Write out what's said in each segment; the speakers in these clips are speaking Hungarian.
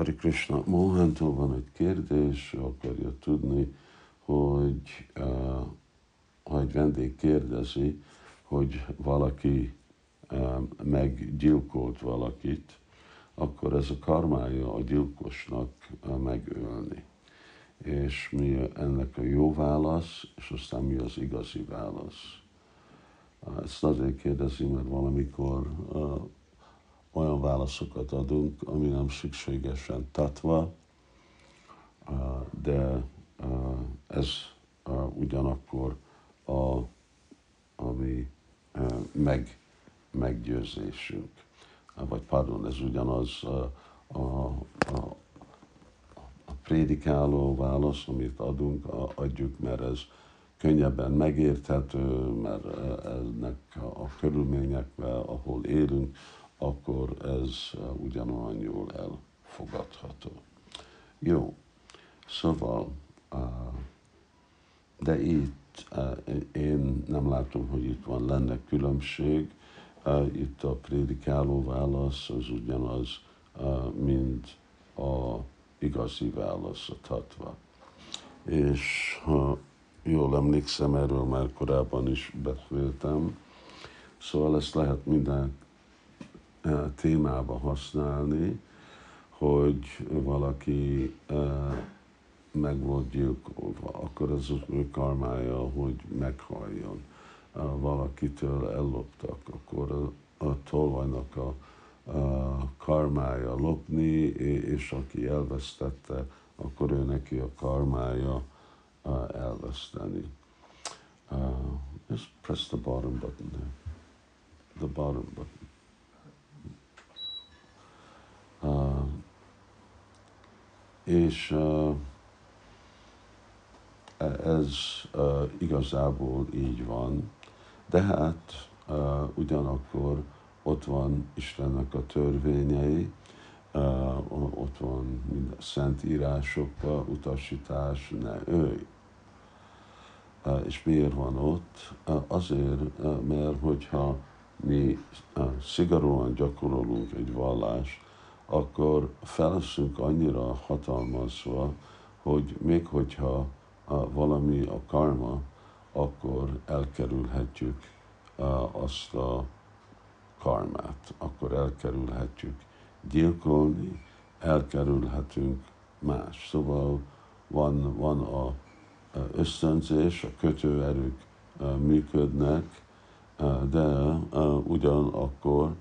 Tari Krishna Mohantól van egy kérdés, akarja tudni, hogy ha egy vendég kérdezi, hogy valaki meggyilkolt valakit, akkor ez a karmája a gyilkosnak megölni. És mi ennek a jó válasz, és aztán mi az igazi válasz. Ezt azért kérdezi, mert valamikor olyan válaszokat adunk, ami nem szükségesen tatva, de ez ugyanakkor ami meggyőzésünk. Vagy pardon, ez ugyanaz a prédikáló válasz, amit adjuk, mert ez könnyebben megérthető, mert ennek a körülményekben, ahol élünk, akkor ez ugyanolyan jól elfogadható. Jó, szóval, de itt én nem látom, hogy itt lenne különbség. Itt a prédikáló válasz az ugyanaz, mint a igazi válasz, a tatva. És ha jól emlékszem, erről már korábban is beszéltem, szóval ezt lehet minden témába használni, hogy valaki meg volt gyilkolva, akkor az ő karmája, hogy meghaljon. Valakitől elloptak, akkor a tolvajnak a karmája lopni, és aki elvesztette, akkor ő neki a karmája elveszteni. Just press the bottom button there. The bottom button. És ez igazából így van, de hát ugyanakkor ott van Istennek a törvényei, ott van minden szentírások, utasítás, ne ölj. És miért van ott? Azért, mert hogyha mi szigorúan gyakorolunk egy vallást, akkor feleszünk annyira hatalmazva, hogy még hogyha valami a karma, akkor elkerülhetjük azt a karmát. Akkor elkerülhetjük gyilkolni, elkerülhetünk más. Szóval van a ösztönzés, a kötőerők működnek, de ugyanakkor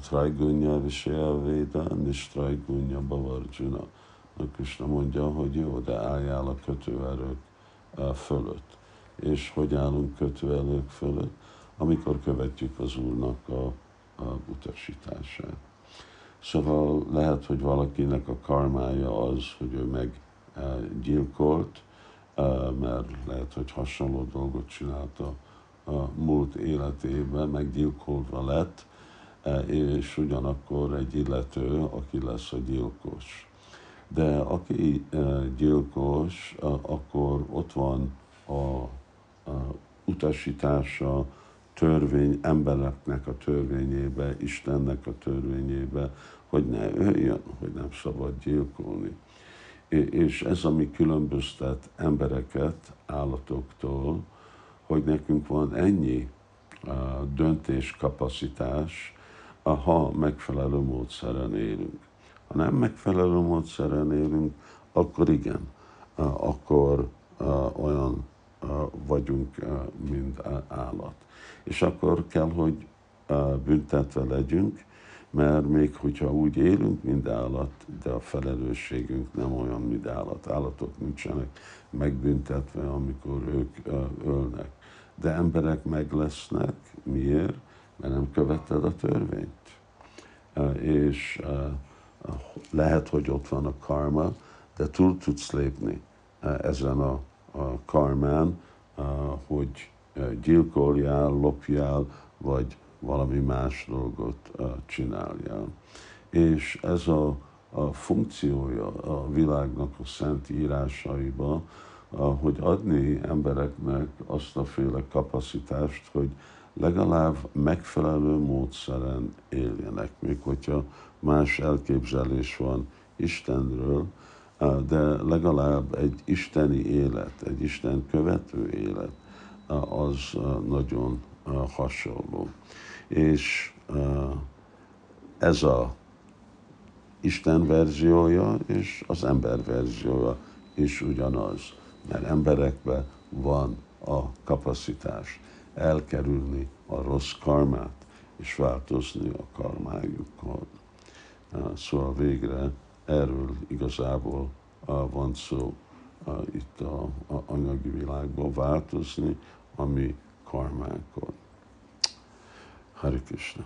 Trajgunya viselvéde, nis Trajgunya bavarjuna. Krisna mondja, hogy jó, de álljál a kötőerők fölött. És hogy állunk kötőerők fölött? Amikor követjük az Úrnak a utasítását. Szóval lehet, hogy valakinek a karmája az, hogy ő meggyilkolt, mert lehet, hogy hasonló dolgot csinálta a múlt életében, meggyilkolva lett, és ugyanakkor egy illető, aki lesz a gyilkos. De aki gyilkos, akkor ott van a utasítása, törvény, embereknek a törvényébe, Istennek a törvényébe, hogy ne öljön, hogy nem szabad gyilkolni. És ez, ami különböztet embereket állatoktól, hogy nekünk van ennyi döntéskapacitás, ha megfelelő módszeren élünk. Ha nem megfelelő módszeren élünk, akkor igen, akkor olyan vagyunk, mint állat. És akkor kell, hogy büntetve legyünk, mert még hogyha úgy élünk, mint állat, de a felelősségünk nem olyan, mint állat. Állatok nincsenek megbüntetve, amikor ők ölnek. De emberek meg lesznek. Miért? Mert nem követed a törvényt. És lehet, hogy ott van a karma, de túl tudsz lépni ezen a karmán, hogy gyilkoljál, lopjál, vagy valami más dolgot csináljál. És ez a funkciója a világnak a szent írásaiba, hogy adni embereknek azt a féle kapacitást, hogy legalább megfelelő módszeren éljenek, még hogyha más elképzelés van Istenről, de legalább egy isteni élet, egy Isten követő élet, az nagyon hasonló. És ez a Isten verziója és az ember verziója is ugyanaz, mert emberekben van a kapacitás elkerülni a rossz karmát és változni a karmájukon. Szóval végre erről igazából van szó itt a anyagi világban, változni, ami karmánkon. Hare Krishna.